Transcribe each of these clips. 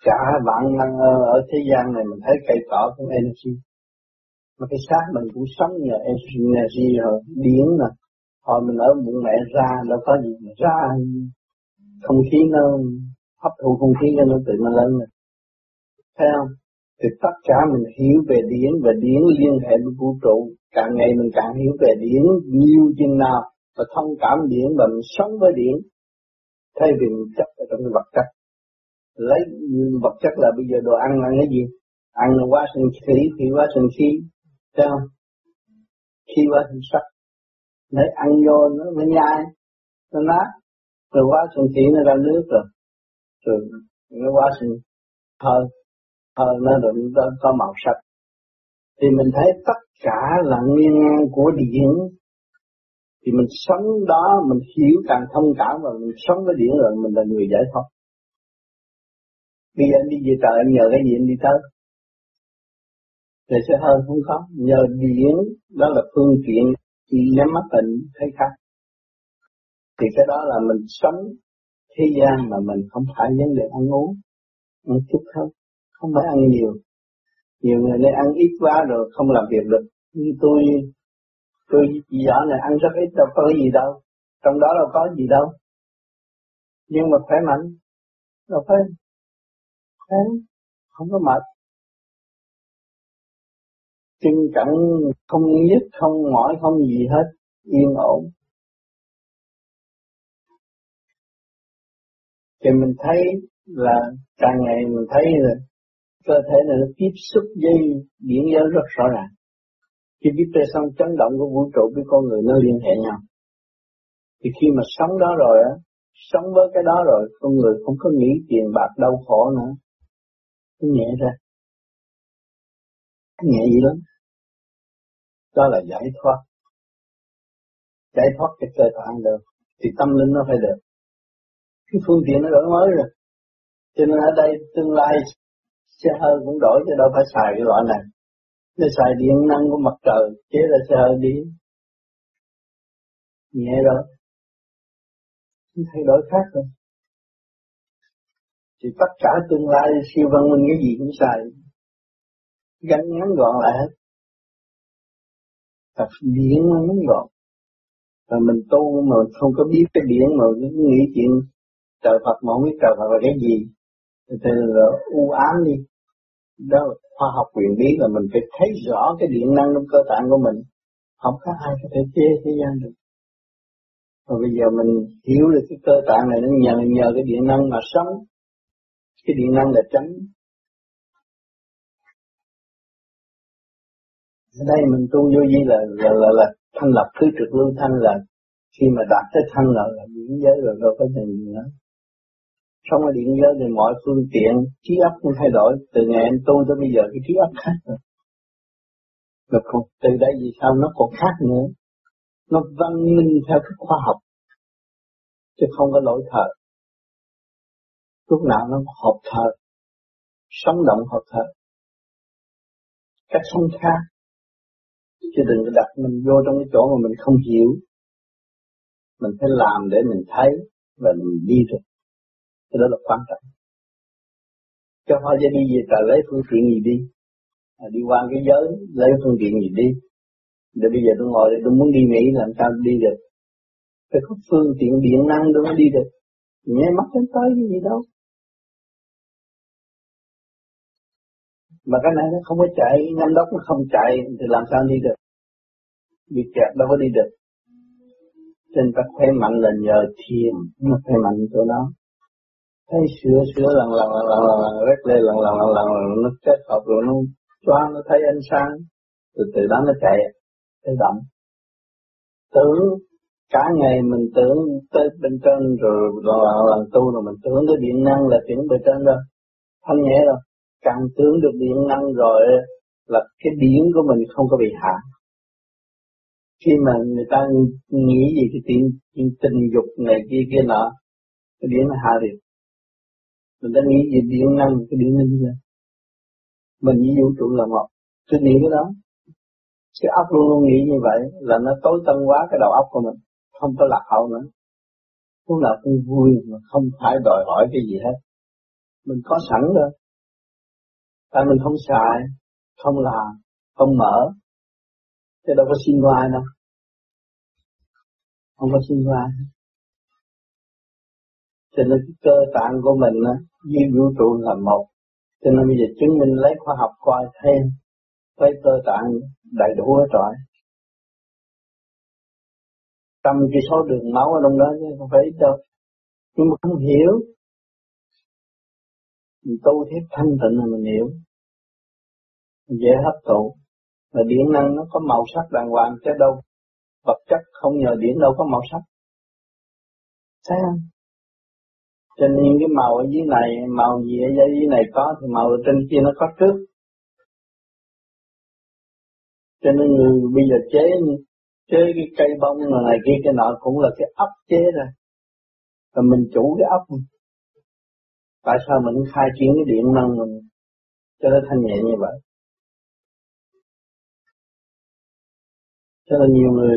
Cả vạn năng ở thế gian này mình thấy cây cỏ cũng energy, mà cái xác mình cũng sống nhờ energy rồi điển nè. Hồi mình ở bụng mẹ ra đâu có gì mà ra, không khí nó hấp thụ không khí cho nó tự nó lên rồi. Thấy không? Thì tất cả mình hiểu về điển, và điển liên hệ với vũ trụ. Càng ngày mình càng hiểu về điển nhiều chừng nào, và thông cảm điển, và mình sống với điển thay vì mình chấp ở trong cái vật chất. Lấy vật chất là bây giờ đồ ăn là cái gì? Ăn là quá sinh khí, khi quá sinh khí, thấy không? Khi quá sinh sắc, lấy ăn vô nó mới nhai, nó nát. Rồi quá sinh khí nó ra nước rồi, rồi nó quá sinh thơ, thơ nó rồi nó có màu sắc. Thì mình thấy tất cả là nguyên của điển. Thì mình sống đó, mình hiểu càng thông cảm và mình sống với điển rồi mình là người giải thoát. Bây giờ anh đi về trời, anh nhờ cái gì anh đi tới? Trời sẽ hơn không có, nhờ điển, đó là phương tiện, nhắm mắt tình, thấy khác. Thì cái đó là mình sống thế gian mà mình không phải vấn đề ăn uống, ăn chút thôi, không phải ăn nhiều. Nhiều người này ăn ít quá rồi không làm việc được, như tôi chỉ rõ này ăn rất ít đâu có gì đâu, trong đó đâu có gì đâu. Nhưng mà khỏe mạnh, đâu phải không có mệt, chân cẳng không nhức, không mỏi, không gì hết, yên ổn. Thì mình thấy là càng ngày mình thấy là cơ thể này nó tiếp xúc với điển giới rất rõ ràng. Khi biết về xong chấn động của vũ trụ với con người nó liên hệ nhau. Thì khi mà sống đó rồi á, sống với cái đó rồi, con người không có nghĩ tiền bạc đau khổ nữa. Nó nhẹ ra, nó nhẹ gì lắm. Đó là giải thoát. Giải thoát cái cơ thể được thì tâm linh nó phải được. Cái phương tiện nó đổi mới rồi, cho nên ở đây tương lai xe hơi cũng đổi, chứ đâu phải xài cái loại này. Nó xài điện năng của mặt trời chế ra xe hơi đi, nhẹ rồi, thay đổi khác rồi. Thì tất cả tương lai siêu văn minh cái gì cũng xài gắn ngắn gọn lại hết. Tập điển nó ngắn gọn. Và mình tu mà không có biết cái điển mà cứ nghĩ chuyện trời Phật mà không biết trời Phật là cái gì, thì là u ám đi. Đó là khoa học quyền bí, là mình phải thấy rõ cái điện năng trong cơ tạng của mình. Không có ai có thể chê thế gian được. Và bây giờ mình hiểu được cái cơ tạng này nó nhờ cái điện năng mà sống. Cái điện năng là tránh. Ở đây mình tu vô vi là thanh lập thứ trực lưu thanh, là khi mà đạt tới thanh là điển giới rồi, đâu có gì nữa. Trong cái điển giới thì mọi phương tiện, trí óc cũng thay đổi. Từ ngày em tu tới bây giờ cái trí óc khác rồi. Và từ đây vì sao nó còn khác nữa. Nó văn minh theo cái khoa học, chứ không có lỗi thời. Lúc nào nó hợp thời, sống động hợp thời, cách sống khác. Chứ đừng có đặt mình vô trong cái chỗ mà mình không hiểu. Mình phải làm để mình thấy và mình đi được. Cái đó là quan trọng. Cho họ ra đi về trời lấy phương tiện gì đi, đi qua cái giới lấy phương tiện gì đi. Để bây giờ tôi ngồi đây tôi muốn đi Mỹ làm sao đi được. Phải có phương tiện điện năng tôi mới đi được. Nghe mắt đến tới cái gì đâu. Mà cái này nó không có chạy, Nam Đốc nó không chạy thì làm sao đi được. Bị kẹt đâu có đi được. Cho nên ta khỏe mạnh là nhờ thiền, nó khỏe mạnh chỗ đó. Thấy sửa lần rét lên lần nó kết hợp rồi nó choáng, nó thấy ánh sáng, từ đó nó chạy, thấy động. Tưởng cả ngày mình tưởng tới bên trên rồi lần tu rồi mình tưởng tới điện năng là tưởng bên trên rồi, thanh nhẹ rồi. Càng tưởng được điện năng rồi là cái điển của mình không có bị hạ. Khi mà người ta nghĩ về cái tình dục này kia nọ, cái điển nó hạ được. Mình đã nghĩ về điện năng, cái điện năng ra. Mình nghĩ vũ trụ là một, cứ nghĩ cái đó. Cái óc luôn luôn nghĩ như vậy là nó tối tân quá cái đầu óc của mình, không có lạc hậu nữa. Lúc nào cũng vui mà không phải đòi hỏi cái gì hết. mình có sẵn rồi. Tại mình không xài, không làm, không mở. Chứ đâu có xin qua ai đâu. Không có xin qua ai. Cho nên cái cơ tạng của mình với vũ trụ là một. Cho nên bây giờ chứng minh lấy khoa học coi thêm. Lấy cơ tạng đầy đủ hết rồi. Trăm cái số đường máu ở trong đó chứ không phải ít đâu. Nhưng mà không hiểu. Mình tu thiết thanh tịnh là mình hiểu. Mình dễ hấp thụ. Mà điện năng nó có màu sắc đàng hoàng chứ đâu. Vật chất không nhờ điện đâu có màu sắc. Thấy không? Cho nên cái màu ở dưới này, màu gì ở dưới này có thì màu ở trên kia nó có trước. Cho nên người bây giờ chế cái cây bông này kia cái nọ cũng là cái ấp chế ra. Và mình chủ cái ấp. Tại sao mình khai triển cái điện năng mình cho nó thanh nhẹ như vậy? Cho nên nhiều người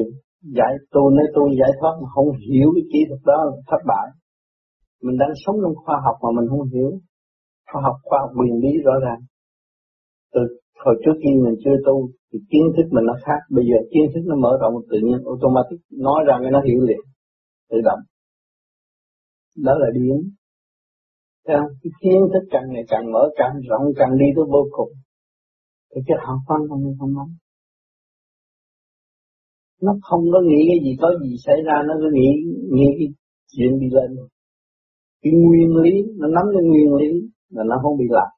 nói tôi giải thoát mà không hiểu cái kỹ thuật đó là thất bại. Mình đang sống trong khoa học mà mình không hiểu. Khoa học nguyên lý rõ ràng. Từ hồi trước khi mình chưa tu thì kiến thức mình nó khác. Bây giờ kiến thức nó mở rộng tự nhiên, automatic nói ra cái nó hiểu liền, tự động. Đó là điển. Cái kiến thức càng ngày càng mở, càng rộng, càng đi tới vô cùng. Thì cái học văn không lắm. Nó không có nghĩ cái gì có gì xảy ra, nó cứ nghĩ cái chuyện đi lên. Cái nguyên lý, nó nắm cái nguyên lý là nó không bị lạc.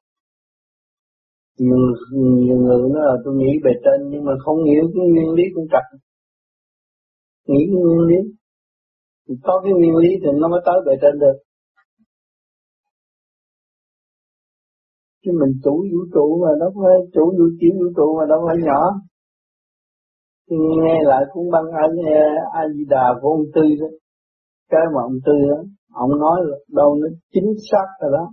Nhiều người nó là tôi nghĩ về trên nhưng mà không hiểu cái nguyên lý cũng trật. Nghĩ cái nguyên lý. Thì có cái nguyên lý thì nó mới tới về trên được. Chứ mình chủ vũ trụ mà nó phải chủ vũ trụ mà đâu phải nhỏ. Nghe lại cũng băng A Di Đà của ông Tư đó. Cái mà ông Tư đó, ông nói là đâu nó chính xác rồi đó.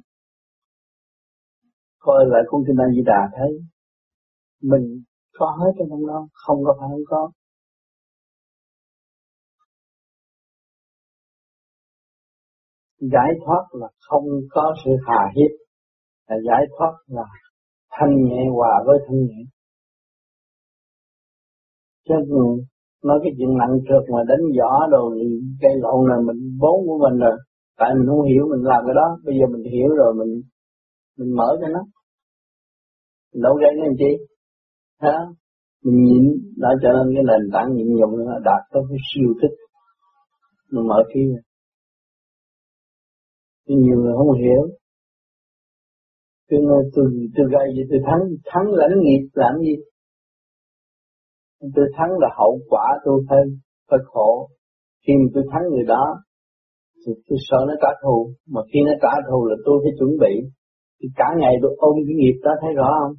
Coi lại cung kinh A Di Đà thấy mình có hết trong đó, không có phải không có. Giải thoát là không có sự hà hiếp, là giải thoát là thanh nhẹ hòa với thanh nhẹ. Chứ nói cái chuyện nặng trược mà đánh võ đồ cây lộn là mình vốn của mình rồi. Tại mình không hiểu mình làm cái đó. Bây giờ mình hiểu rồi mình mở cho nó. Mình đâu gây nên chi? Hả? Mình nhịn. Đó cho nên cái nền tảng nhịn nhục nó đạt tới cái siêu thích. Mình mở kia. Nhiều người không hiểu. Tôi gây vậy tôi thắng lãnh nghiệp làm gì? Tôi thắng là hậu quả tôi phải khổ. Khi mà tôi thắng người đó thì tôi sợ nó trả thù. Mà khi nó trả thù là tôi phải chuẩn bị. Thì cả ngày tôi ôm cái nghiệp đó, thấy rõ không?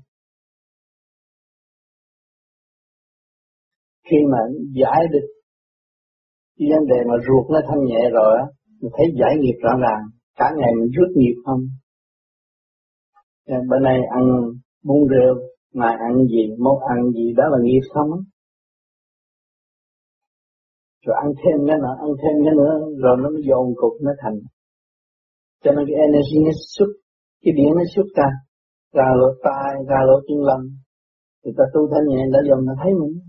Khi mà giải được cái vấn đề mà ruột nó thanh nhẹ rồi á, mình thấy giải nghiệp rõ ràng. Cả ngày mình rước nghiệp không? Bữa nay ăn bún rêu, ngày ăn gì, mốt ăn gì, đó là nghiệp không á. Rồi ăn thêm cái nữa, rồi nó mới dồn cục nó thành. Cho nên cái energy nó xuất, cái điện nó xuất ra lỗ tai, ra lỗ chân lông. Người ta tu thanh nhẹ đã dồn, nó thấy mình.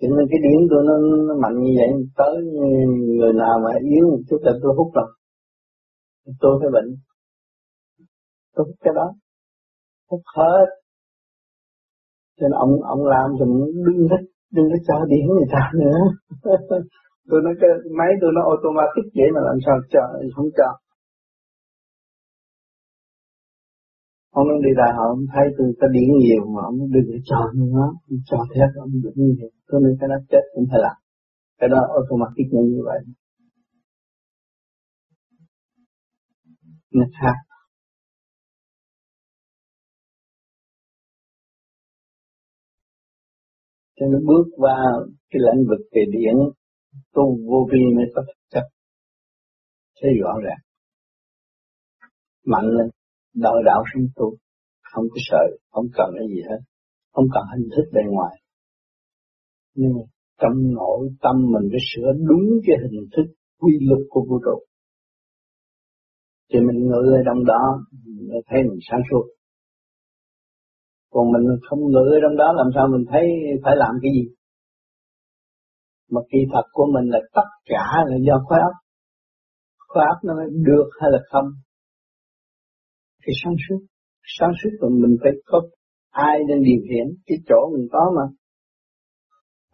Cho nên cái điện tôi nó mạnh như vậy, tới người nào mà yếu một chút là tôi hút rồi. Tôi phải bệnh. Tôi hút cái đó. Hút hết. Cho nên ông làm thì đừng thích cho điện người ta nữa. Tôi nói cái máy tôi nó automatic vậy mà làm sao cho, không cho. Ông đang đi đại hội, ông thấy tôi có điện nhiều mà ông đừng cho nữa, ông cho thét, ông bệnh nhiều. Tôi nên cái nó chết cũng phải làm. Cái đó automatic như vậy. Nịch hạt. Cho nên bước qua cái lãnh vực về điển, tu vô vi mới có thực chất. Thấy rõ ràng. Mạnh lên, đòi đạo sống tu. Không có sợ, không cần cái gì hết. Không cần hình thức bên ngoài. Nhưng trong nội tâm mình phải sửa đúng cái hình thức quy luật của vũ trụ. Thì mình ngự ở trong đó, mình thấy mình sáng suốt. Còn mình không ngự ở trong đó làm sao mình thấy phải làm cái gì? Mà kỳ thật của mình là tất cả là do khói óc. Khói óc nó được hay là không? Thì sáng suốt. Sáng suốt là mình phải có ai đang điều khiển cái chỗ mình có mà.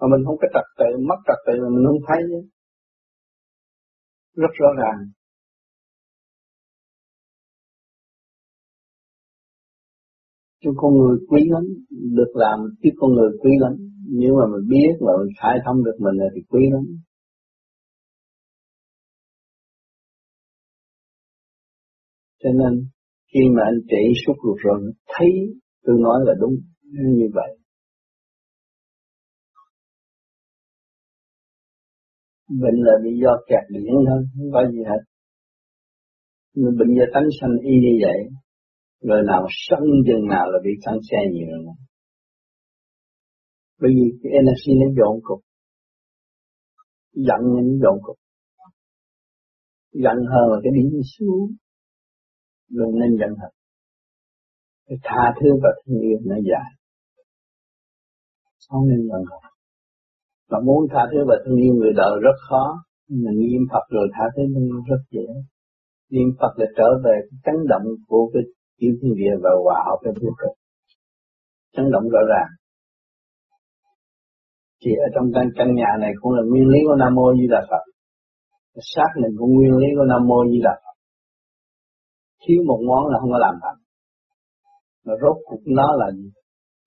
Mà mình không có trật tự, mất trật tự là mình không thấy nữa. Rất rõ ràng. Chứ con người quý lắm, được làm chứ con người quý lắm. Nếu mà mình biết mà mình khai thông được mình là thì quý lắm. Cho nên khi mà anh chị xúc ruột rồi, thấy tôi nói là đúng như vậy. Bệnh là bị do kẹt điển thôi, không có gì hết. Người bệnh do tánh sanh y như vậy, rồi nào sân dừng nào là bị căng xe nhiều nữa. Bởi vì cái energy nó dồn cục, giận nó dồn cục, giận hơn là cái điểm xuống, đừng nên giận hờn. Cái tha thứ và thương yêu nó dài, không nên giận hờn. Mà muốn tha thứ và thương yêu người đời rất khó, mình niệm Phật rồi tha thứ thương yêu rất dễ. Niệm Phật là trở về cái chấn động của cái tiểu thiên địa và hòa hợp với vũ trụ, chấn động rõ ràng. Thì ở trong căn nhà này cũng là nguyên lý của Nam Mô Di Đà Phật, xác mình cũng nguyên lý của Nam Mô Di Đà Phật. Thiếu một món là không có làm thành. Mà rốt cuộc nó là gì?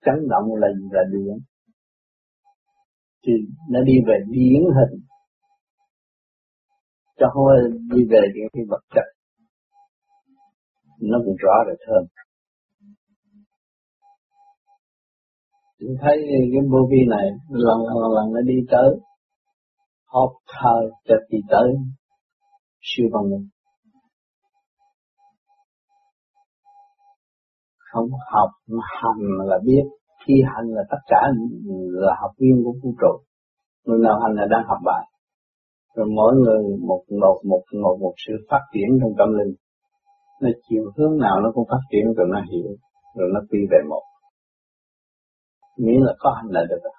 Chấn động là gì? Là điện. Thì nó đi về điển hình, cho không đi về những cái vật chất, nó cũng rõ rồi hơn. Chúng thấy cái vô vi này lần nó đi tới, họp thờ cho đi tới siêu văn minh. Không học mà hành là biết. Khi hành là tất cả là học viên của vũ trụ. Người nào hành là đang học bài. Rồi mỗi người một sự phát triển trong tâm linh. Nó chiều hướng nào nó cũng phát triển rồi nó hiểu. Rồi nó đi về một. Miễn là có hành là được rồi.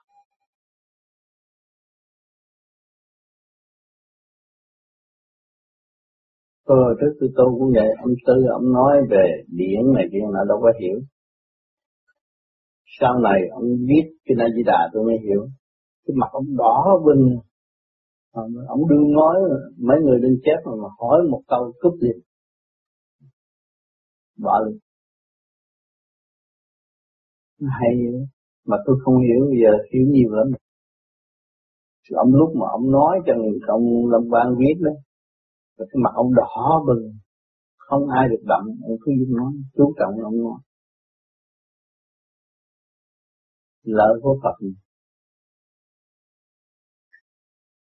Trước tư tôi cũng vậy. Ông Tư ông nói về điển này kia nó đâu có hiểu. Sau này ông biết cái này Di Đà tôi mới hiểu. Cái mặt ông đỏ bừng. Ông đương nói mấy người đương chép mà hỏi một câu cúp liền. Bỏ luôn. Hay mà tôi không hiểu, bây giờ hiểu nhiều lắm. Ông lúc mà ông nói cho ông Lâm Quang biết đó, cái mặt ông đỏ bừng, không ai được đậm, ông cứ nói, chú trọng ông nói. Lợi của Phật.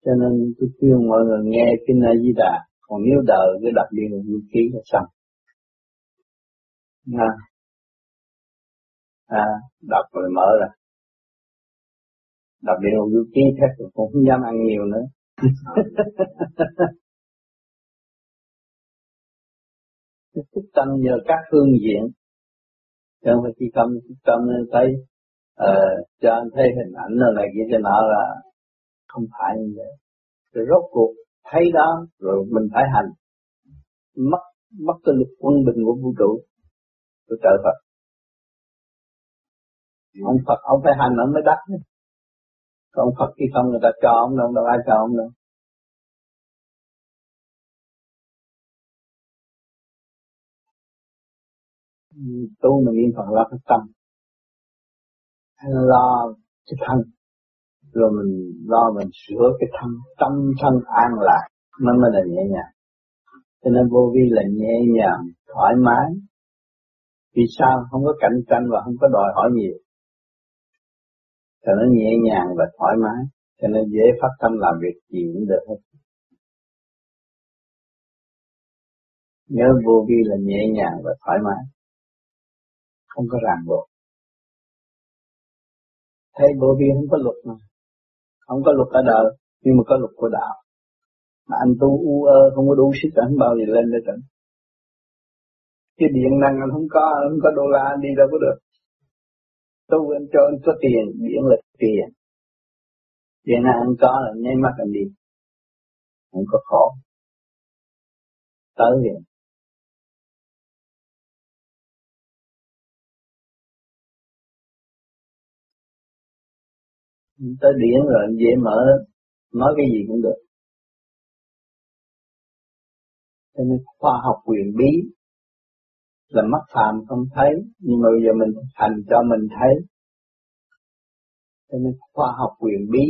Cho nên tôi khuyên mọi người nghe Kinh A Di Đà, còn nếu đời cứ đọc đi một vũ khí là xong. Đọc rồi mở ra. Đọc đi một vũ khí khác rồi cũng không dám ăn nhiều nữa. Thức tâm nhờ các phương diện. Chứ không phải chỉ tâm, nên thấy cho anh thấy hình ảnh rồi này kia cho nó là không phải như vậy. Rồi rốt cuộc thấy đó rồi mình phải hành. Mất cái lực quân bình của vũ trụ. Tôi trợ Phật. Ông Phật ông phải hành ông mới đắc. Còn ông Phật khi không người ta cho ông đâu, ai cho ông đâu. Tu mình niệm Phật là phát tâm, lo cái thân, rồi mình lo mình sửa cái thân, tâm thân an lạc, nó mới là nhẹ nhàng. Cho nên vô vi là nhẹ nhàng, thoải mái. Vì sao? Không có cạnh tranh và không có đòi hỏi nhiều. Cho nên nhẹ nhàng và thoải mái, cho nên dễ phát tâm làm việc gì cũng được hết. Nhớ vô vi là nhẹ nhàng và thoải mái, không có ràng buộc. Thấy vô vi không có luật mà, không có luật ở đời, nhưng mà có luật của đạo. Mà anh tu u ơ, không có đủ sức anh bao giờ lên để tỉnh. Cái điện năng anh không có đô la anh đi đâu có được. Tu anh cho anh có tiền, điện là tiền. Điện năng anh có là nháy mắt anh đi. Không có khổ. Tới liền. Tới điển rồi anh dễ mở, nói cái gì cũng được. Cho nên khoa học quyền bí là mắt phàm không thấy, nhưng mà bây giờ mình hành cho mình thấy. Cho nên khoa học quyền bí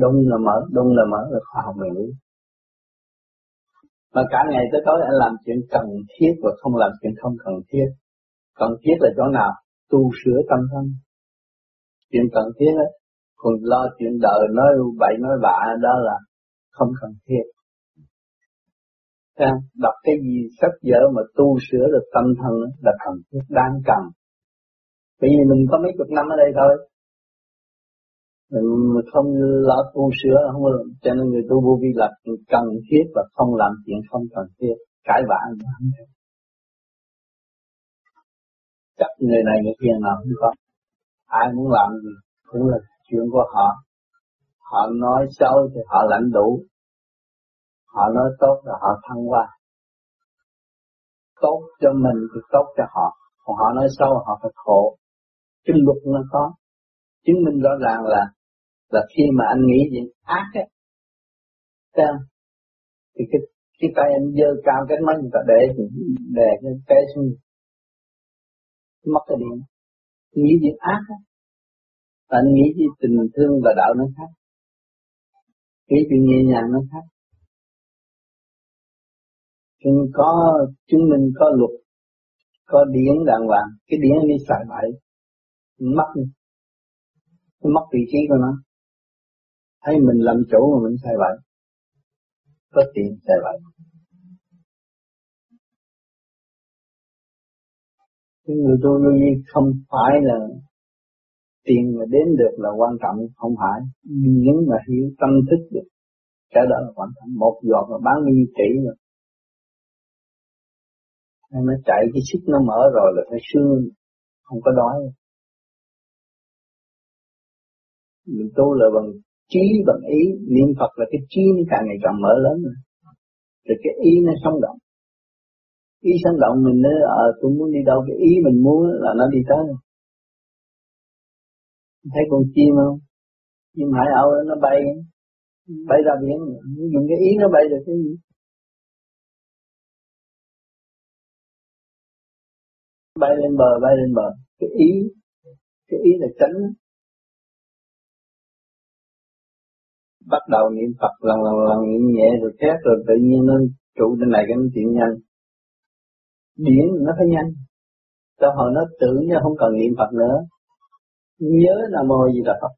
đông là mở là khoa học quyền bí. Mà cả ngày tới tối anh làm chuyện cần thiết và không làm chuyện không cần thiết. Cần thiết là chỗ nào? Tu sửa tâm thân. Chuyện cần thiết đó, còn lo chuyện đời nói bậy nói bạ đó là không cần thiết. Đọc cái gì sách vở mà tu sửa được tâm thân là cần thiết, đang cần. Bởi vì mình có mấy chục năm ở đây thôi, mình không lo tu sửa không được. Cho nên người tu vô vi là cần thiết và không làm chuyện không cần thiết, cãi vã. Chắc người này người kia nào cũng có. Ai muốn làm gì cũng là chuyện của họ. Họ nói xấu thì họ lãnh đủ. Họ nói tốt là họ thăng hoa. Tốt cho mình thì tốt cho họ. Còn họ nói xấu họ phải khổ. Cái luật nó có. Chứng minh rõ ràng là khi mà anh nghĩ gì ác ấy. Thấy không? Thì cái tay anh dơ cao cái mắt người ta để cái tay xuống. Mất cái điện. Nghĩ gì ác á, anh nghĩ gì tình thương và đạo nó khác, nghĩ chuyện nhẹ nhàng nó khác. Chúng có chứng minh có luật, có điển đàng hoàng, cái điển đi xài bậy, mất vị trí của nó. Thấy mình làm chủ mà mình xài bậy, có tiền xài bậy. Cái người tu vô vi không phải là tiền mà đến được là quan trọng, không phải. Điển mà hiểu tâm thức được, cái đó là quan trọng. Một giọt là bán nguyên kỹ rồi. Nên nó chạy cái xích nó mở rồi là phải sướng, không có đói. Người tu là bằng trí, bằng ý. Niệm Phật là cái trí nó càng ngày càng mở lớn rồi. Rồi cái ý nó sống động. Ý sáng động mình nói, tôi muốn đi đâu, cái ý mình muốn là nó đi tới. Thấy con chim không? Chim hải âu nó bay ra biển, dùng cái ý nó bay được cái gì? Bay lên bờ. Cái ý là tránh. Bắt đầu niệm Phật lần niệm nhẹ rồi thét rồi tự nhiên nó trụ trên này cái nó chuyện nhanh. Điển nó phải nhanh. Sau hồi nó tưởng như không cần niệm Phật nữa, nhớ là Nam Mô Di Đà Phật.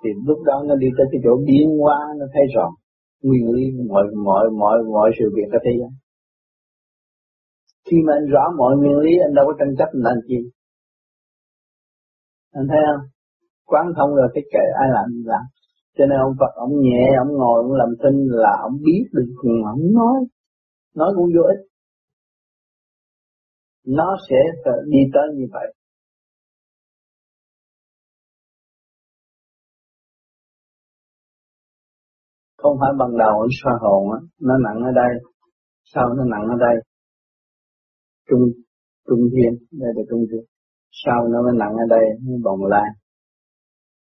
Thì lúc đó nó đi tới cái chỗ biến hóa, nó thấy rõ nguyên lý mọi sự việc ở thế gian. Khi mà anh rõ mọi nguyên lý, anh đâu có tranh chấp làm chi. Anh thấy không? Quán thông rồi cái kệ ai làm gì làm. Cho nên ông Phật, ông nhẹ, ông ngồi, ông làm thinh là ông biết được, ông nói cũng vô ích. Nó sẽ đi tới như vậy. Không phải bằng đầu nó xoa hồn á, nó nặng ở đây, sau nó nặng ở đây, trung thiên, đây là trung thiên, sau nó mới nặng ở đây, nó bồng lai,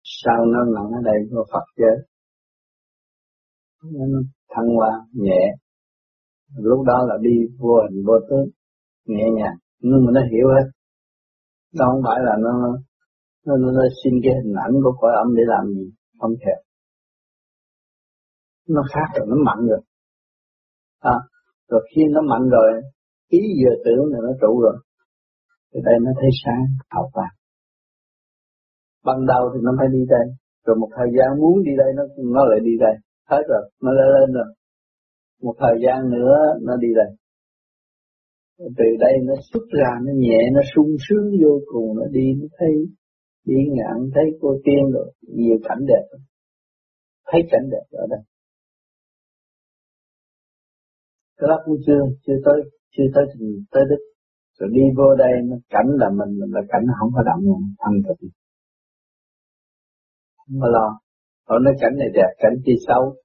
sau nó nặng ở đây, nó Phật giới, nó thăng hoa nhẹ, lúc đó là đi vô hình vô tướng, nhẹ nhàng. Nhưng mà nó hiểu hết. Nó không phải là nó xin cái hình ảnh của cõi âm để làm gì. Không thể. Nó khác rồi, nó mạnh rồi. Rồi khi nó mạnh rồi, ý giờ tưởng là nó trụ rồi. Thì đây nó thấy sáng, học vào. Ban đầu thì nó phải đi đây. Rồi một thời gian muốn đi đây, nó lại đi đây. Hết rồi, nó lên rồi. Một thời gian nữa, nó đi đây. Từ đây nó xuất ra, nó nhẹ, nó sung sướng vô cùng, nó đi, nó thấy Đi ngạn thấy cô tiên rồi, nhiều cảnh đẹp rồi. Thấy cảnh đẹp ở đây. Cái lát cũng chưa tới thì tới Đức. Rồi đi vô đây, cảnh là mình là cảnh không có động, thân thật. Không có lo. Họ nói cảnh này đẹp, cảnh kia xấu.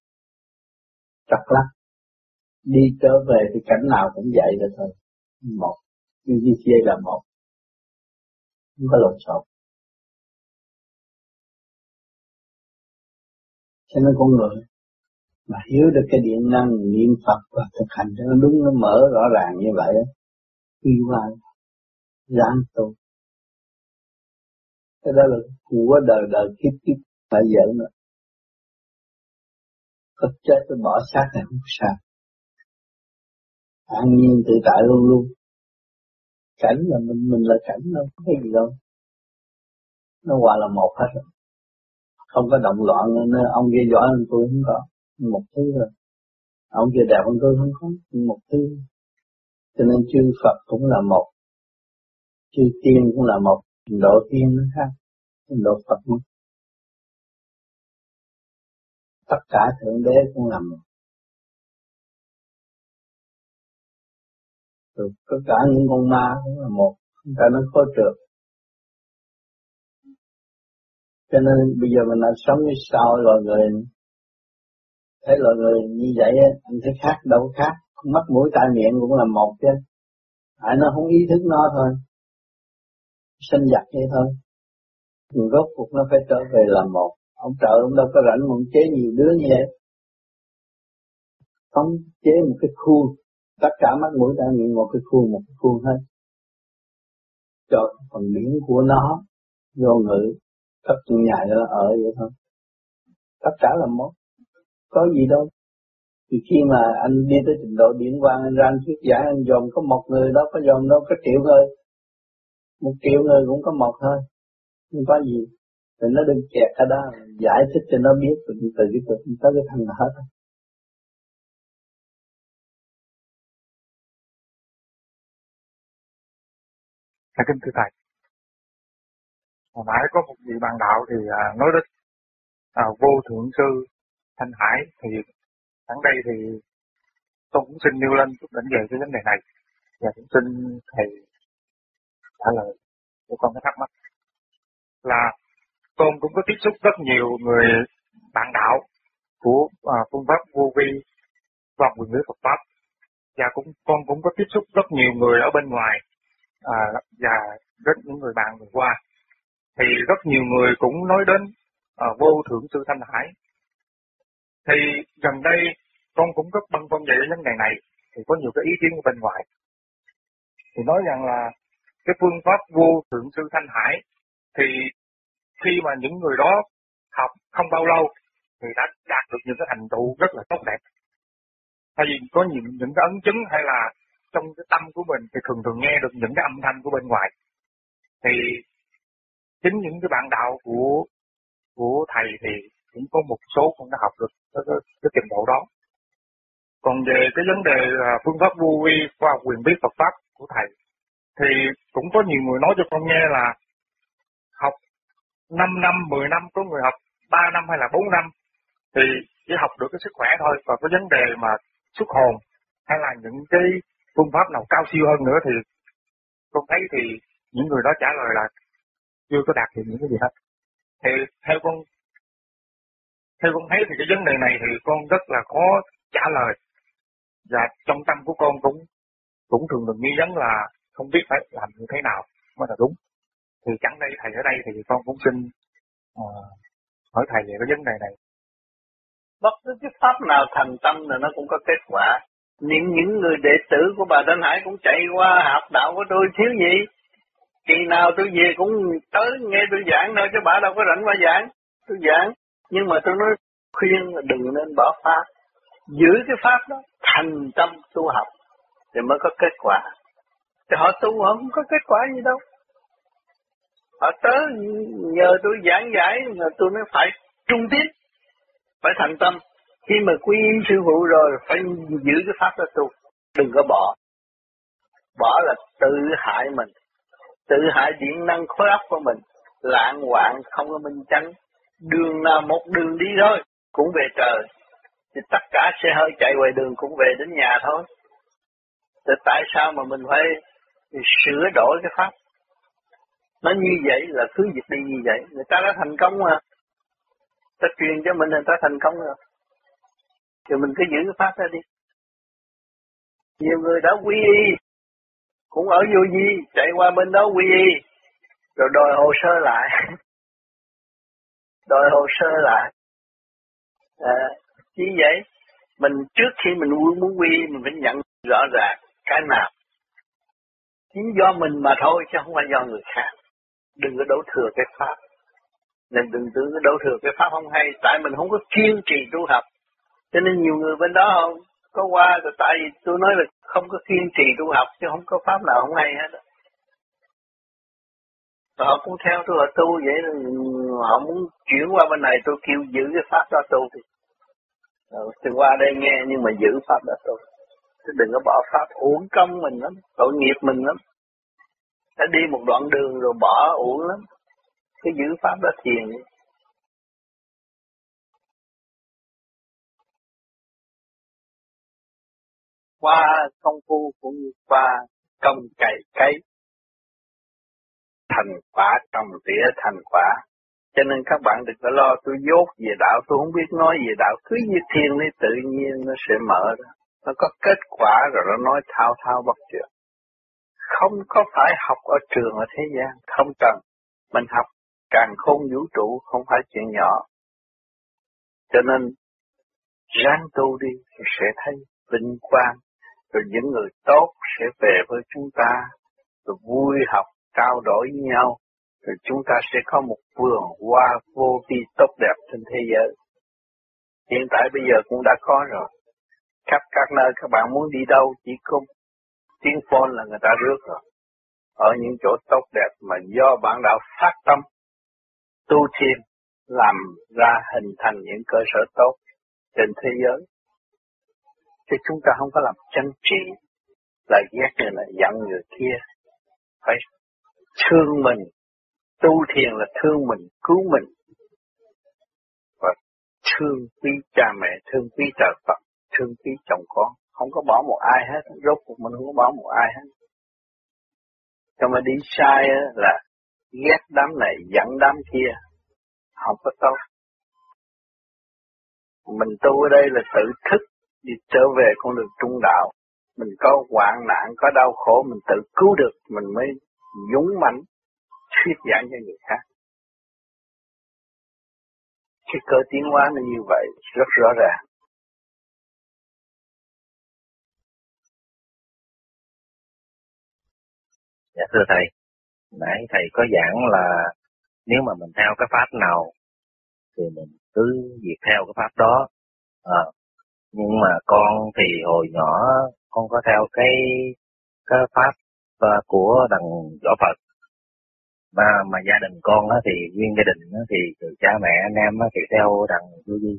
Trật lắc. Đi trở về thì cảnh nào cũng vậy rồi thôi. Một. Như chia là một. Không có lộn xộn. Cho nên con người mà hiểu được cái điện năng niệm Phật và thực hành cho nó đúng, nó mở rõ ràng như vậy đó. Khi qua giảng tu, cái đó là của đời đời kiếp kiếp phải giỡn nữa. Có chết tôi bỏ xác này không sao, an nhiên tự tại luôn luôn. Cảnh là mình là cảnh, đâu có cái gì đâu, nó hòa là một hết rồi. Không có động loạn nữa, ông kia giỏi hơn tôi không có, một thứ rồi. Ông kia đẹp hơn tôi không có, một thứ. Cho nên chư Phật cũng là một, chư tiên cũng là một, độ tiên nó khác, độ Phật nó. Tất cả Thượng Đế cũng là một. Rồi tất cả những con ma cũng là một, chúng ta nó khó trượt. Cho nên bây giờ mình đang sống như sau loài người, thấy loài người như vậy á, anh thấy khác đâu khác, mắt mũi tai miệng cũng là một chứ, tại nó không ý thức nó thôi, sinh vật vậy thôi. Rồi rốt cuộc nó phải trở về là một. Ông trời ông đâu có rảnh mà ông chế nhiều đứa như vậy, ông chế một cái khu, tất cả mắt mũi tai miệng một cái khu hết, cho phần điển của nó vô ngữ. Tất cả nhà nó ở vậy thôi. Tất cả là một. Có gì đâu. Thì khi mà anh đi tới trình độ điển quang, anh ra anh thuyết giảng, anh dồn có một người đó, có dồn đâu, có triệu người. 1 triệu người cũng có một thôi. Không có gì. Thì nó đừng kẹt ở đó. Giải thích cho nó biết. Từ cái từ tới cái thằng là hết. Dạ kính thưa Thầy. Hồi nãy có một vị bạn đạo thì nói đến vô thượng sư Thanh Hải, thì sẵn đây thì tôi cũng xin nêu lên chút đỉnh về cái vấn đề này và cũng xin Thầy trả lời cho con cái thắc mắc. Là tôi cũng có tiếp xúc rất nhiều người bạn đạo của phương pháp vô vi và quyền lý Phật pháp, và con cũng có tiếp xúc rất nhiều người ở bên ngoài và rất những người bạn vừa qua. Thì rất nhiều người cũng nói đến vô thượng sư Thanh Hải. Thì gần đây con cũng rất băn khoăn về vấn đề này, thì có nhiều cái ý kiến bên ngoài thì nói rằng là cái phương pháp vô thượng sư Thanh Hải thì khi mà những người đó học không bao lâu thì đã đạt được những cái thành tựu rất là tốt đẹp. Tại vì có những cái ấn chứng hay là trong cái tâm của mình thì thường thường nghe được những cái âm thanh của bên ngoài. Thì chính những cái bạn đạo của Thầy thì cũng có một số con đã học được cái trình độ đó. Còn về cái vấn đề phương pháp vô vi và quyền biết Phật pháp của Thầy thì cũng có nhiều người nói cho con nghe là học 5 năm, 10 năm, có người học 3 năm hay là 4 năm thì chỉ học được cái sức khỏe thôi, và cái vấn đề mà xuất hồn hay là những cái phương pháp nào cao siêu hơn nữa thì con thấy thì những người đó trả lời là chưa có đạt được những cái gì hết. Thì theo con thấy thì cái vấn đề này thì con rất là khó trả lời, và trong tâm của con cũng thường thường nghi vấn là không biết phải làm như thế nào mới là đúng. Thì chẳng đây Thầy ở đây thì con cũng xin hỏi Thầy về cái vấn đề này. Bất cứ cái pháp nào thành tâm là nó cũng có kết quả. Những người đệ tử của bà Thanh Hải cũng chạy qua học đạo của tôi, thiếu gì. Kỳ nào tôi về cũng tới nghe tôi giảng thôi, chứ bà đâu có rảnh mà giảng. Tôi giảng, nhưng mà tôi nói khuyên là đừng nên bỏ pháp. Giữ cái pháp đó, thành tâm tu học, thì mới có kết quả. Thì họ tu họ không có kết quả gì đâu. Họ tới nhờ tôi giảng giải, là tôi nói phải trung tín, phải thành tâm. Khi mà quy y sư phụ rồi, phải giữ cái pháp đó tu, đừng có bỏ. Bỏ là tự hại mình. Tự hại điện năng khối óc của mình, lãng hoạn không có minh chánh, đường nào một đường đi thôi cũng về trời, thì tất cả xe hơi chạy ngoài đường cũng về đến nhà thôi. Thì tại sao mà mình phải sửa đổi cái pháp? Nó như vậy là cứ việc đi như vậy, người ta đã thành công mà. Ta truyền cho mình người ta thành công rồi, thì mình cứ giữ cái pháp ra đi. Nhiều người đã quy y, cũng ở vô vi, chạy qua bên đó quy y, rồi đòi hồ sơ lại. Đòi hồ sơ lại. Như vậy, mình trước khi mình muốn quy y, mình phải nhận rõ ràng cái nào chính do mình mà thôi, chứ không phải do người khác. Đừng có đấu thừa cái pháp. Nên đừng tưởng cái đấu thừa cái pháp không hay, tại mình không có kiên trì tu học. Cho nên nhiều người bên đó không có qua, rồi tại vì tôi nói là không có kiên trì tu học, chứ không có pháp nào không hay hết. Và họ cũng theo tôi là tu vậy, họ muốn chuyển qua bên này, tôi kêu giữ cái pháp đó tu thì. Tôi qua đây nghe nhưng mà giữ pháp đó tu. Chứ đừng có bỏ pháp, uổng công mình lắm, tội nghiệp mình lắm. Đã đi một đoạn đường rồi bỏ uổng lắm. Cứ giữ pháp đó thiền. Qua công phu cũng như qua công cày cấy, thành quả trồng tỉa thành quả. Cho nên các bạn đừng có lo tôi dốt về đạo, tôi không biết nói về đạo. Cứ như thiền đi, tự nhiên nó sẽ mở ra. Nó có kết quả rồi nó nói thao thao bất tuyệt. Không có phải học ở trường ở thế gian, không cần. Mình học càng khôn vũ trụ không phải chuyện nhỏ. Cho nên ráng tu đi thì sẽ thấy vinh quang. Rồi những người tốt sẽ về với chúng ta. Rồi vui học, trao đổi với nhau. Rồi chúng ta sẽ có một vườn hoa vô vi tốt đẹp trên thế giới. Hiện tại bây giờ cũng đã có rồi. Các nơi các bạn muốn đi đâu chỉ có tiếng phone là người ta rước rồi. Ở những chỗ tốt đẹp mà do bạn đạo phát tâm tu thiền làm ra hình thành những cơ sở tốt trên thế giới. Chứ chúng ta không có làm chánh trị, là ghét người này giận người kia. Phải thương mình, tu thiền là thương mình, cứu mình. Và thương quý cha mẹ, thương quý trời Phật, thương quý chồng con, không có bỏ một ai hết, rốt cuộc mình không có bỏ một ai hết. Cho mà đi sai là ghét đám này, giận đám kia, không có tốt. Mình tu ở đây là tự thức, đi trở về con đường trung đạo. Mình có hoạn nạn, có đau khổ, mình tự cứu được, mình mới dũng mãnh thuyết giảng cho người khác. Cái cơ tiến hóa nó như vậy, rất rõ ràng. Dạ thưa thầy, nãy thầy có giảng là nếu mà mình theo cái pháp nào thì mình cứ việc theo cái pháp đó. Nhưng mà con thì hồi nhỏ con có theo cái pháp của đằng võ Phật. Mà gia đình con á thì nguyên gia đình á thì từ cha mẹ anh em á thì theo đằng vô vi.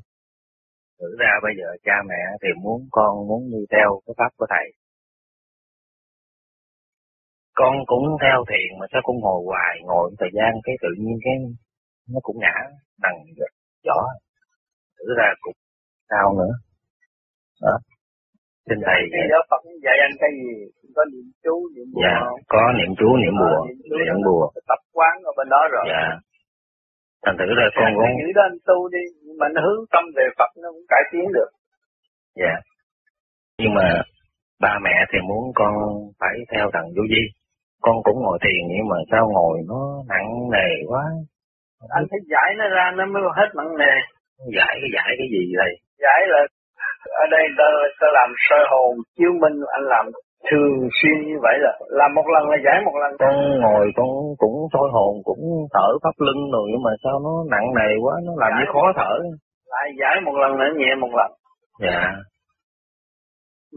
Thử ra bây giờ cha mẹ thì con muốn đi theo cái pháp của thầy. Con cũng theo thiền mà sao con ngồi hoài, ngồi một thời gian cái tự nhiên cái nó cũng ngã đằng võ. Thử ra cũng sao nữa. Đó. Xin thầy vậy. Đó Phật dạy anh cái gì? Có niệm chú, niệm bùa. Dạ, có niệm chú, niệm bùa, niệm bùa. Tập quán ở bên đó rồi. Dạ. Thành thử là con cũng giữ đó anh tu đi, mà nó hướng tâm về Phật nó cũng cải tiến được. Dạ. Nhưng mà ba mẹ thì muốn con phải theo thằng vô vi. Con cũng ngồi thiền nhưng mà sao ngồi nó nặng nề quá. Anh phải giải nó ra nó mới hết nặng nề. Giải cái gì thầy? Giải là ở đây ta làm soi hồn chiếu minh, anh làm thường xuyên như vậy là làm một lần là giải một lần. Con ngồi con cũng soi hồn, cũng thở pháp lưng rồi nhưng mà sao nó nặng nề quá, nó làm như khó thở. Lại giải một lần nữa, nhẹ một lần. Dạ.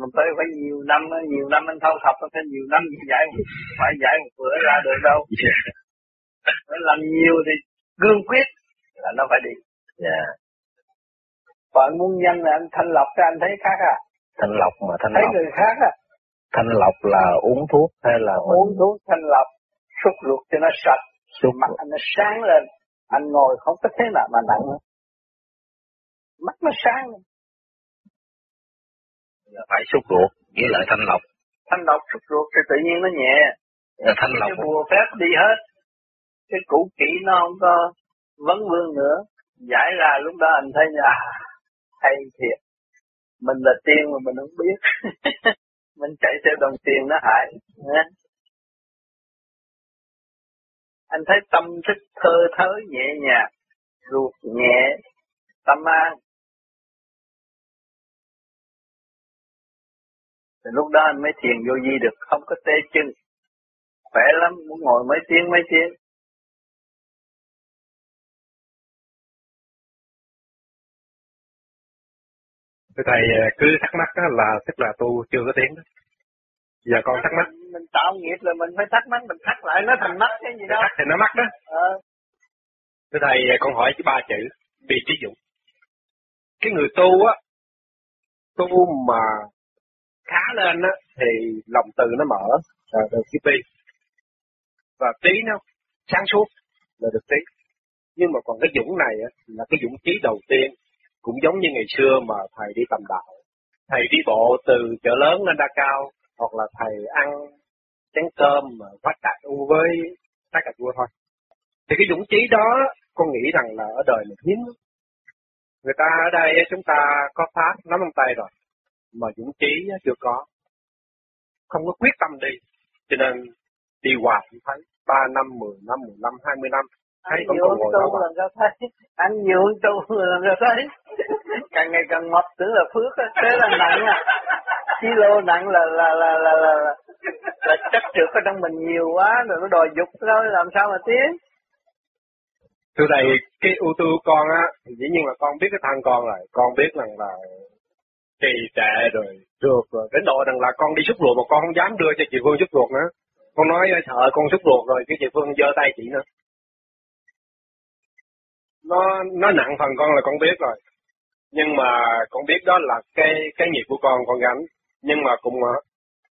Mình tới phải nhiều năm anh thâu thập, phải nhiều năm phải giải một bữa ra được đâu. Yeah. Phải làm nhiều thì cương quyết là nó phải đi. Dạ. Yeah. Và anh muốn nhân là anh thanh lọc cho anh thấy khác à? Thanh lọc mà thanh lọc. Thấy người khác à? Thanh lọc là uống thuốc hay là... Uống thuốc thanh lọc, xúc ruột cho nó sạch, Rồi mặt anh nó sáng lên, anh ngồi không có thế nào mà nặng nữa. Mắt nó sáng lên. Phải xúc ruột, với lại thanh lọc. Thanh lọc xúc ruột thì tự nhiên nó nhẹ. Thanh lọc. Cái bùa phép đi hết. Cái cũ kỹ nó không có vấn vương nữa. Giải ra lúc đó anh thấy là hay thiệt. Mình là tiên mà mình không biết. Mình chạy theo đồng tiền nó hại. Anh thấy tâm thức thơ thớ nhẹ nhàng, ruột nhẹ, tâm an. Thì lúc đó anh mới thiền vô vi được, không có tê chân. Khỏe lắm, muốn ngồi mấy tiếng. Thưa Thầy, cứ thắc mắc đó là tức là tu chưa có tiếng đó. Giờ con thắc mắc. Mình tạo nghiệp là mình phải thắc mắc, mình thắc lại nó thành mắc cái gì đó. Thắc thì nó mắc đó. Thưa Thầy, con hỏi cái ba chữ, bị trí dụng. Cái người tu á, tu mà khá lên á, thì lòng từ nó mở, là được cái bi. Và trí nó sáng suốt, là được trí. Nhưng mà còn cái dũng này á, là cái dũng trí đầu tiên. Cũng giống như ngày xưa mà thầy đi tầm đạo, thầy đi bộ từ Chợ Lớn lên Đa Cao, hoặc là thầy ăn chén cơm mà quách đại u với trái cà chua thôi. Thì cái dũng chí đó, con nghĩ rằng là ở đời mình hiếm. Người ta ở đây chúng ta có pháp nắm trong tay rồi, mà dũng chí chưa có, không có quyết tâm đi, cho nên đi hoài cũng thấy 3 năm, 10 năm, 15, 20 năm. Ăn dưỡng tu làm sao thấy, ăn dưỡng tu làm sao thấy, càng ngày càng mập tưởng là phước, thế là nặng à, kilo nặng là chất trượt ở trong mình nhiều quá, rồi nó đòi dục thôi, làm sao mà tiến. Từ đây cái ưu tư của con á, thì dĩ nhiên là con biết cái thân con rồi, con biết rằng là trì trệ rồi, trượt rồi, đến độ rằng là con đi xúc ruột mà con không dám đưa cho chị Phương xúc ruột nữa, con nói sợ con xúc ruột rồi, cái chị Phương giơ tay chị nữa. Nó nặng phần con là con biết rồi, nhưng mà con biết đó là cái nghiệp của con gánh, nhưng mà cũng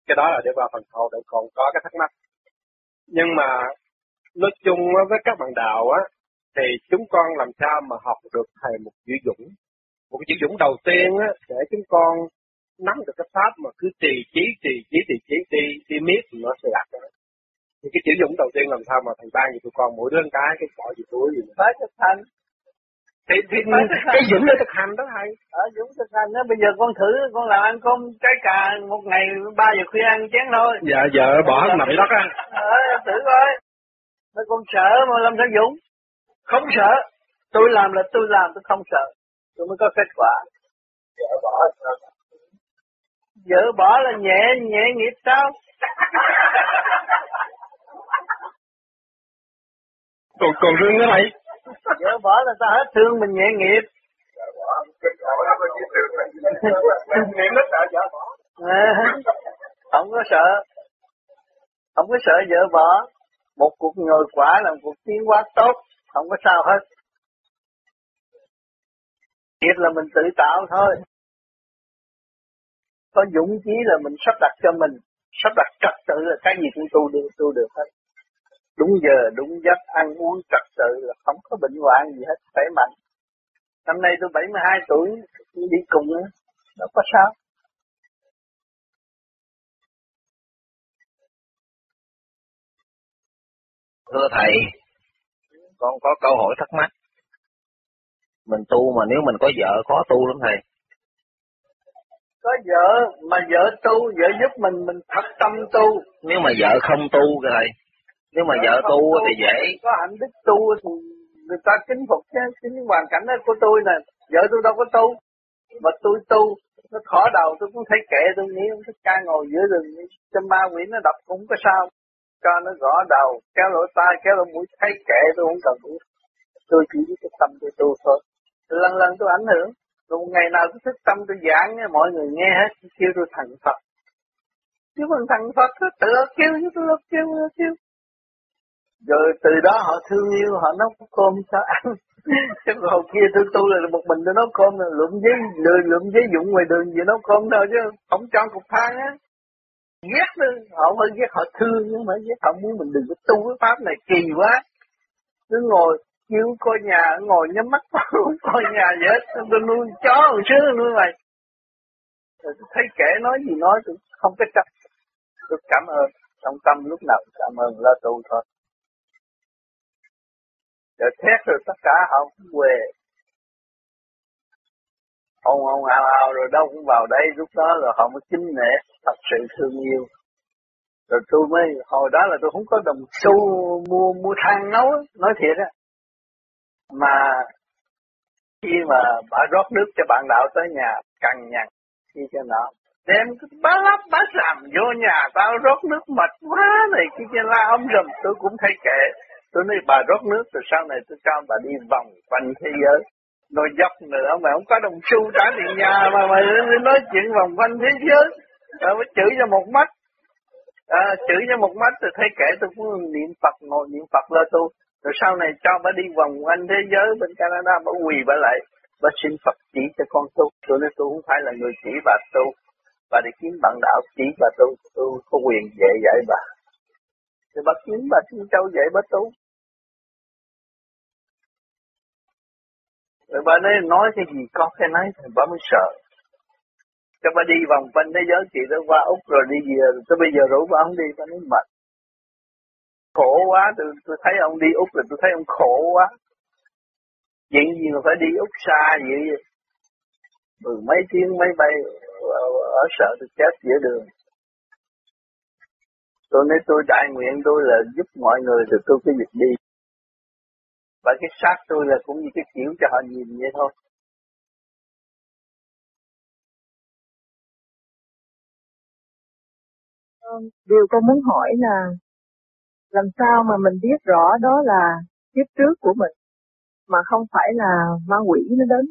cái đó là để vào phần sau để con có cái thắc mắc. Nhưng mà nói chung với các bạn đạo á, thì chúng con làm sao mà học được thầy một chữ dũng, một chữ dũng đầu tiên á, để chúng con nắm được cái pháp mà cứ trì trí miết nó sẽ đạt được. Thì cái chữ dũng đầu tiên làm sao mà thầy ban cho tụi con mỗi đứa cái, bỏ gì túi gì phải thực hành. Thì cái dũng nó thực hành đó thầy. Ở dũng thực hành đó, bây giờ con thử con làm ăn con trái cà một ngày 3 giờ khuya ăn chén thôi. Dạ vợ bỏ hết nằm đất á. Thử coi. Mà con sợ mà làm sao dũng? Không sợ. Tôi làm là tôi làm, tôi không sợ. Tôi mới có kết quả. Vợ bỏ hết nằm. Vợ bỏ là nhẹ nghiệp sao? Còn thương nữa thầy. Vợ bỏ là ta hết thương mình nhẹ nghiệp. Không có sợ. Không có sợ vợ bỏ. Một cuộc nhồi quả là một cuộc tiến hóa tốt. Không có sao hết. Nghiệp là mình tự tạo thôi. Có dũng chí là mình sắp đặt cho mình. Sắp đặt trật tự là cái gì cũng tu được hết. Đúng giờ, đúng giấc, ăn uống trật tự là không có bệnh hoạn gì hết, khỏe mạnh. Năm nay tôi 72 tuổi, đi cùng nữa, đâu có sao. Thưa Thầy, con có câu hỏi thắc mắc. Mình tu mà nếu mình có vợ khó tu lắm Thầy. Có vợ, mà vợ tu, vợ giúp mình thật tâm tu. Nếu mà vợ không tu Thầy. Nếu mà vợ tu thì dễ. Có hạnh đức tu, người ta kính phục chính hoàn cảnh đó của tôi nè. Vợ tôi đâu có tu, mà tôi tu, nó thỏ đầu tôi cũng thấy kệ, tôi nghĩ không thích ca ngồi giữa rừng, cho ma quỷ nó đập cũng có sao. Cho nó gõ đầu, kéo lỗ tai, kéo lỗ mũi, thấy kệ tôi không cần nữa. Tôi chỉ với cái tâm tôi tu thôi. Lần lần tôi ảnh hưởng, rồi ngày nào tôi thích tâm tôi giảng, mọi người nghe hết, kêu tôi thành Phật. Chứ còn thành Phật nó tự kêu. Rồi từ đó họ thương yêu, họ nấu cơm sao ăn. Chứ hồi kia tôi là một mình tôi nấu cơm, lượm giấy dụng ngoài đường gì nấu cơm đâu chứ. Không cho cục than á. Ghét nữa, họ mới ghét, họ thương nhưng mà ghét, họ muốn mình đừng có tu cái pháp này kỳ quá. Nó ngồi chiếu coi nhà, ngồi nhắm mắt coi nhà vậy hết. Tôi nuôi chó hồi xưa tôi nuôi mày. Rồi tôi thấy kẻ nói gì nói tôi không có chấp. Tôi cảm ơn, trong tâm lúc nào cảm ơn là tu thôi. Rồi thét rồi tất cả họ cũng quê. Ông ào ào rồi đâu cũng vào đây, lúc đó là họ mới kính nể, thật sự thương yêu. Rồi tôi mới, hồi đó là tôi không có đồng xu mua than nấu, nói thiệt á. Mà khi mà bà rót nước cho bạn đạo tới nhà, cằn nhằn khi cho nó, đem bá lắp bá sàm vô nhà, tao rót nước mệt quá này, khi cho la ông rầm, tôi cũng thấy kệ. Tôi nói bà rót nước rồi sau này tôi cho bà đi vòng quanh thế giới. Nói dốc nữa, mà không có đồng xu trả tiền nhà mà nói chuyện vòng quanh thế giới. Rồi mới chửi cho một mắt. Chửi cho một mắt rồi thấy kể tôi cũng niệm Phật, ngồi niệm Phật lơ tu. Rồi sau này cho bà đi vòng quanh thế giới bên Canada, bà quỳ bà lại. Bà xin Phật chỉ cho con tu. Tôi nói tôi không phải là người chỉ bà tu. Bà đi kiếm bạn đạo chỉ bà tu, tôi có quyền dạy dạy bà. Thì bà kiếm bà xin châu dạy bà tu. Rồi bà nói cái gì có cái nấy thì bà mới sợ. Cho bà đi vòng quanh thế giới, chị đã qua Úc rồi đi về, tới bây giờ rủ bà không đi, bà nói mệt. Khổ quá, tôi thấy ông đi Úc là tôi thấy ông khổ quá. Chuyện gì mà phải đi Úc xa vậy? Mười mấy tiếng máy bay ở sợ tôi chết giữa đường. Tôi nói tôi đại nguyện tôi là giúp mọi người thì tôi cứ việc đi. Và cái xác tôi là cũng như cái kiểu cho họ nhìn vậy thôi. Điều con muốn hỏi là làm sao mà mình biết rõ đó là kiếp trước của mình mà không phải là ma quỷ nó đến.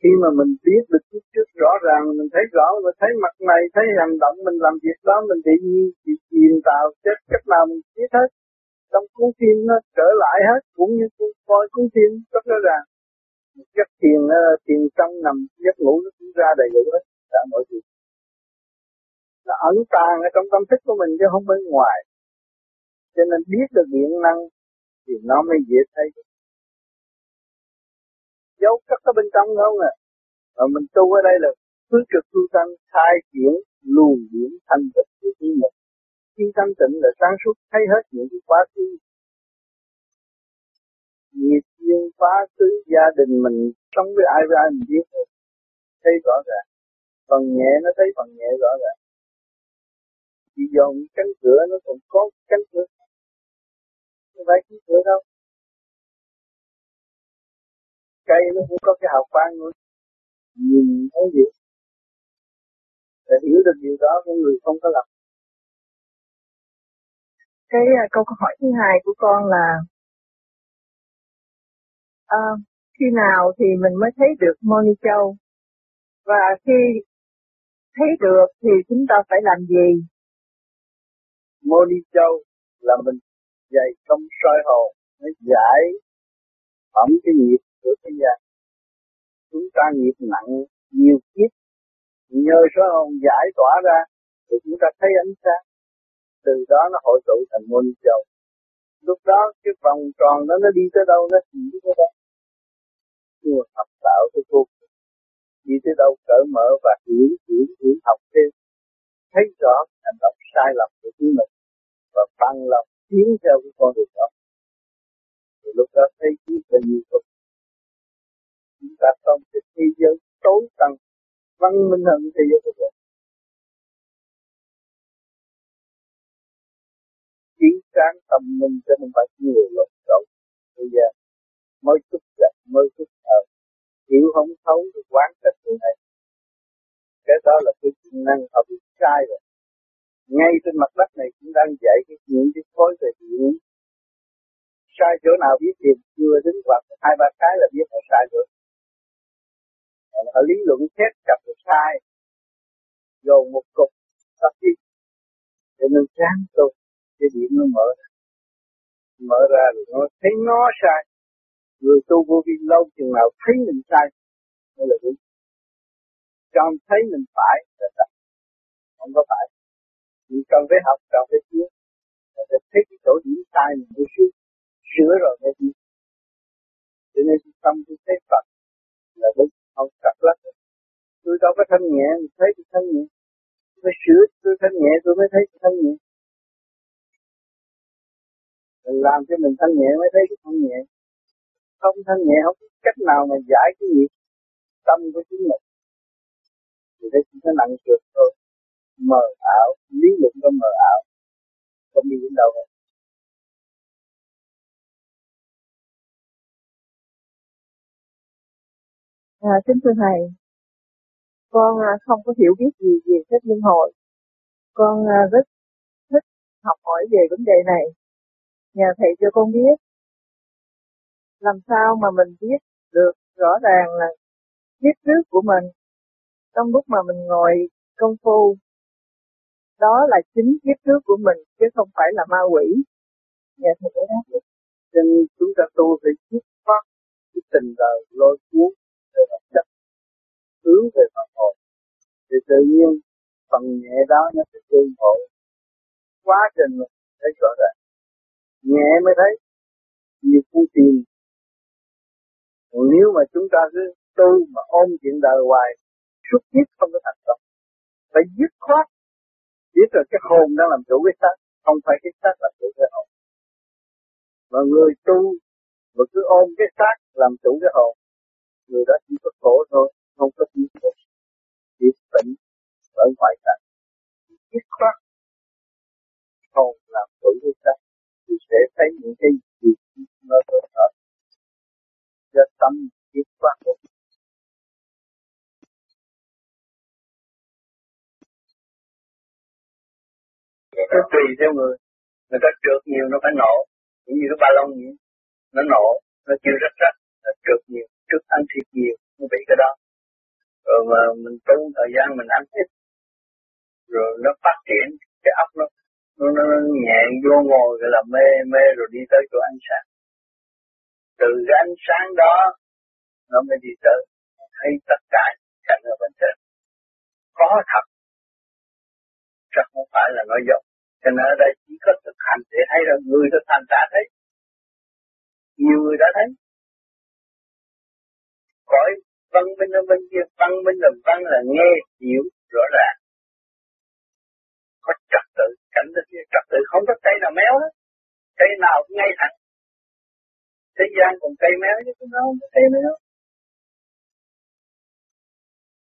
Khi mà mình biết được kiếp trước rõ ràng, mình thấy rõ, mình thấy mặt này, thấy hành động mình làm việc đó, mình tự nhiên bị chìm vào chết cách nào mình biết hết. Trong cuốn phim nó trở lại hết, cũng như tôi coi cuốn phim rất rõ ràng. Giấc thiền trong nằm, giấc ngủ nó cũng ra đầy đủ hết, đã mọi gì. Nó ẩn tàng ở trong tâm thức của mình chứ không bên ngoài. Cho nên biết được điện năng thì nó mới dễ thấy. Dấu cất ở bên trong không à. Mà mình tu ở đây là cứ trực tu tâm, khai triển, luồng điện thành tựu của chính mình. Khi tâm tịnh là sáng suốt thấy hết những cái quá khứ. Nghiệp duyên quá khứ gia đình mình sống với ai mình biết được. Thấy rõ ràng. Phần nhẹ nó thấy phần nhẹ rõ ràng. Chỉ dồn cánh cửa nó còn có cánh cửa. Không phải cánh cửa đâu. Cây nó cũng có cái hào quang nữa. Nhìn thấy gì. Để hiểu được điều đó của người không có lập. Cái câu hỏi thứ hai của con là khi nào thì mình mới thấy được Moni Châu? Và khi thấy được thì chúng ta phải làm gì? Moni Châu là mình dạy công soi hồn, nó giải phẩm cái nghiệp của thế gian. Chúng ta nghiệp nặng nhiều kiếp, nhờ soi hồn giải tỏa ra thì chúng ta thấy ánh sáng. Từ đó nó hội tụ thành Moni Châu. Lúc đó cái vòng tròn đó nó đi tới đâu, nó chỉ tới đó. Nhưng mà học tạo của cô đi tới đâu cởi mở và hiểu học thêm. Thấy rõ hành động sai lầm của chính mình và bằng lòng tiến theo cái con đường đó. Thì lúc đó thấy biết là nhiều cực. Chúng ta không thể thế giới tối tầng văn minh hơn thế giới của mình. Chiến sáng tâm minh cho mình phải nhiều lộn xộn. Bây giờ mới chút giận, mới chút thờ. Hiểu không thấu được quán cách như này. Cái đó là cái chức năng họ bị sai rồi. Ngay trên mặt đất này cũng đang dạy những cái khối về điện. Sai chỗ nào biết thì chưa đến hoặc 2-3 cái là biết họ sai rồi. Họ lý luận xét cặp được sai. Rồi một cục tập đi. Để nên sáng tục. Cái điểm nó mở ra rồi nó thấy nó sai. Người tu vô vi lâu chừng nào thấy mình sai mới là đúng. Còn thấy mình phải là sai, không có phải. Mình cần phải học, cần phải tiến, cần phải thấy cái chỗ điểm sai mình mới suy chữa rồi nghe đi. Cho nên tâm tôi thấy Phật là đúng, không cặp lắm. Tôi đâu có thanh nhẹ, tôi thấy tôi thanh nhẹ. Tôi phải sửa, tôi thanh nhẹ, tôi mới thấy tôi thanh nhẹ. Mình làm cho mình thanh nhẹ mới thấy cái thanh nhẹ. Không thanh nhẹ không có cách nào mà giải cái gì. Tâm của chính mình. Thì đây chỉ có nặng trược thôi. Mờ ảo, lý luận có mờ ảo. Không đi đến đâu hết. Kính thưa Thầy, con không có hiểu biết gì về Pháp Luân Hồi. Con rất thích học hỏi về vấn đề này. Nhờ Thầy cho con biết, làm sao mà mình biết được rõ ràng là biết trước của mình, trong lúc mà mình ngồi công phu, đó là chính biết trước của mình, chứ không phải là ma quỷ. Nhờ Thầy giải đáp được. Nên chúng ta tu về biết pháp, cái tình đời lôi cuốn, về vật chất, hướng về phần hồn, thì tự nhiên phần nhẹ đó nó sẽ tương hỗ. Quá trình mình thấy rõ ràng, nhẹ mới thấy, nhiều phu tiền. Còn nếu mà chúng ta cứ tu mà ôm chuyện đời hoài, suốt kiếp không có thành công. Phải dứt khoát, biết rồi cái hồn đang làm chủ cái xác, không phải cái xác làm chủ cái hồn. Mà người tu mà cứ ôm cái xác làm chủ cái hồn, người đó chỉ có khổ thôi, không có tiến bộ, chỉ bệnh ở ngoại cảnh, dứt khoát hồn làm chủ cái xác, thì sẽ thấy những cái gì mơ hồ, do tâm dứt khoát. Nó tùy theo người ta trượt nhiều nó phải nổ, cũng như cái ba lông vậy, nó nổ, nó chưa rách rách, nó trượt nhiều. Trước ăn thịt nhiều, nó bị cái đó. Rồi mà mình tu thời gian mình ăn ít, rồi nó phát triển, cái óc nó nhẹ vô ngồi rồi là mê rồi đi tới chỗ ánh sáng. Từ cái ánh sáng đó, nó mới đi tới, thấy tất cả cảnh ở bên trên. Có thật, chắc không phải là nói dối. Cho nên ở đây chỉ có thực hành để thấy là người đã thành đã thấy. Nhiều người đã thấy. Cõi văn minh ở bên kia, văn minh là nghe hiểu rõ ràng, có trật tự, cảnh bên kia trật tự, không có cây nào méo hết, cây nào cũng ngay thẳng. Thế gian còn cây méo chứ nó không có cây méo.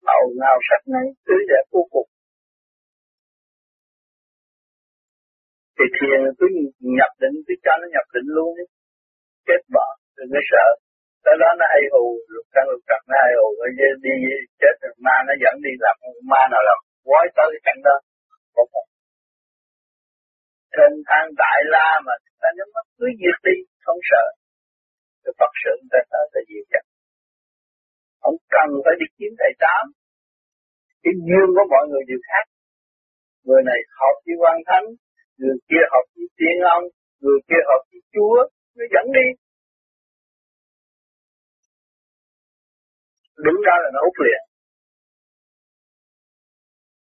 Màu nào sắc nấy tươi đẹp vô cùng. Thì thiền cứ nhập định, cứ cho nó nhập định luôn đi, chết bỏ đừng có sợ. Tới đó nó hay hù, lục trăng nó hay hù, rồi đi chết rồi ma nó dẫn đi làm, ma nào làm, quái tới cái cảnh đó. Trên thang Đại La mà, ta nhắm mắt cứ diệt đi, không sợ. Rồi Phật sự người ta sẽ diệt chắc. Không cần phải đi kiếm thầy tám. Cái duyên của mọi người đều khác. Người này học với Quan Thánh, người kia học với Tiên Ông, người kia học với Chúa, nó dẫn đi. Đúng ra là nó hút liền.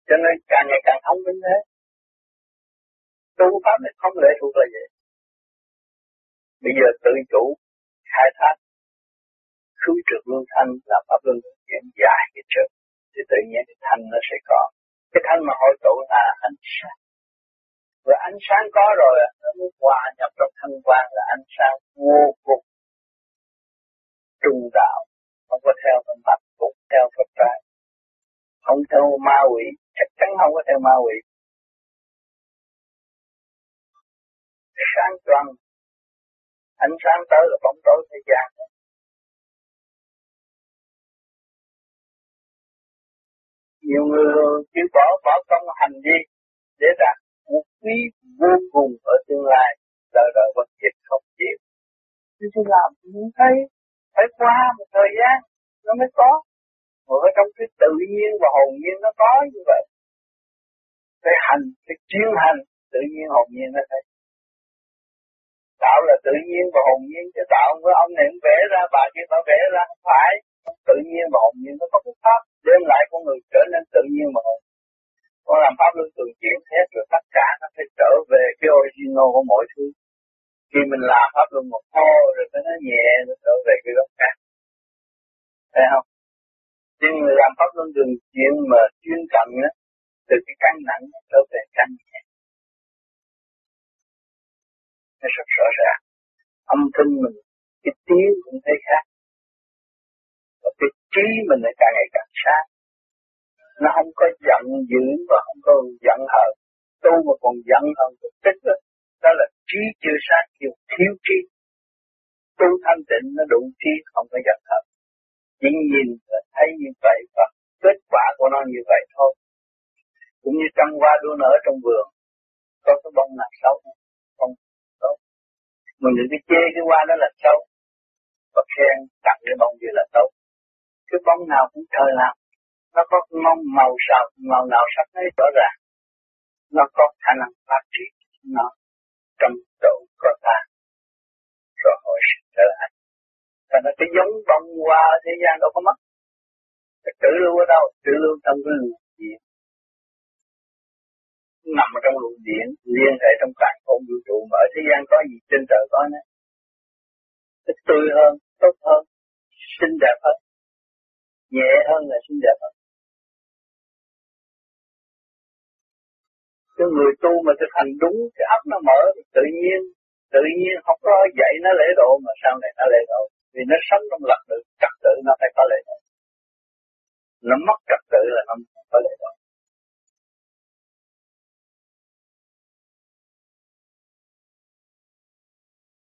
Cho nên càng ngày càng thông minh thế. Tu pháp này không lệ thuộc là vậy. Bây giờ tự chủ, khai thác, khứ trực luân thanh, làm pháp luân chuyển dài cái trực, thì tự nhiên cái thanh nó sẽ có. Cái thanh mà hội tụ là ánh sáng. Và ánh sáng có rồi, nó mới hòa nhập trong thanh quang là ánh sáng vô cùng trung đạo. Không có theo phần mặt, cũng theo Phật Pháp. Không theo ma quỷ, chắc chắn không có theo ma quỷ. Sáng toàn, ánh sáng tới là bóng tối thế gian. Nhiều người cứ bỏ công hành đi, để đạt một quý vô cùng ở tương lai, đời bất diệt không diệt. Chứ tôi làm muốn thấy, phải qua một thời gian nó mới có, mà ở trong cái tự nhiên và hồn nhiên nó có như vậy. Phải hành, phải chuyên hành, tự nhiên hồn nhiên nó thấy. Tạo là tự nhiên và hồn nhiên, chứ tạo với ông này vẽ ra, bà kia bà vẽ ra, không phải. Tự nhiên và hồn nhiên nó có cái pháp đem lại con người trở nên tự nhiên và hồn. Con làm pháp luân thường chuyển hết rồi tất cả nó phải trở về cái original của mỗi thứ. Khi mình làm pháp luân một hô rồi nó nhẹ rồi trở về cái gốc khác, thấy không? Nhưng người làm pháp luân đường chuyện mà chuyên cần á, từ cái căn nặng trở về căn nhẹ, nó rất rõ ràng. Âm thanh mình, cái tiếng cũng thấy khác, và cái trí mình lại càng ngày càng sáng. Nó không có giận dữ và không có giận hờn. Tu mà còn giận hờn cũng tích đó. Đó là trí chưa sáng, kiểu thiếu trí. Tu thanh tịnh nó đủ trí, không có giận hờn. Chỉ nhìn và thấy như vậy và kết quả của nó như vậy thôi. Cũng như trăng hoa đua nở trong vườn, có cái bông nào xấu không? Tốt. Mình đừng đi chê cái hoa đó là xấu và khen tặng cái bông kia là tốt. Cái bông nào cũng thời nào, nó có màu sao, màu nào sắc ấy rõ ràng. Nó có khả năng phát triển nó trong độ có ta, rồi hồi sinh trở lại. Và nó cái giống bông hoa thế gian đâu có mất. Cái tự lưu ở đâu? Tự lưu trong cái luồng điện, nằm ở trong luồng điện liên hệ trong toàn bộ vũ trụ. Mà ở thế gian có gì, trên trời có nữa. Cái tươi hơn, tốt hơn, xinh đẹp hơn, nhẹ hơn là xinh đẹp hơn. Cái người tu mà thực hành đúng cái ấp nó mở tự nhiên không có dạy nó lễ độ mà sau này nó lễ độ, vì nó sống trong lập được trật tự nó phải có lễ độ. Nó mất trật tự là nó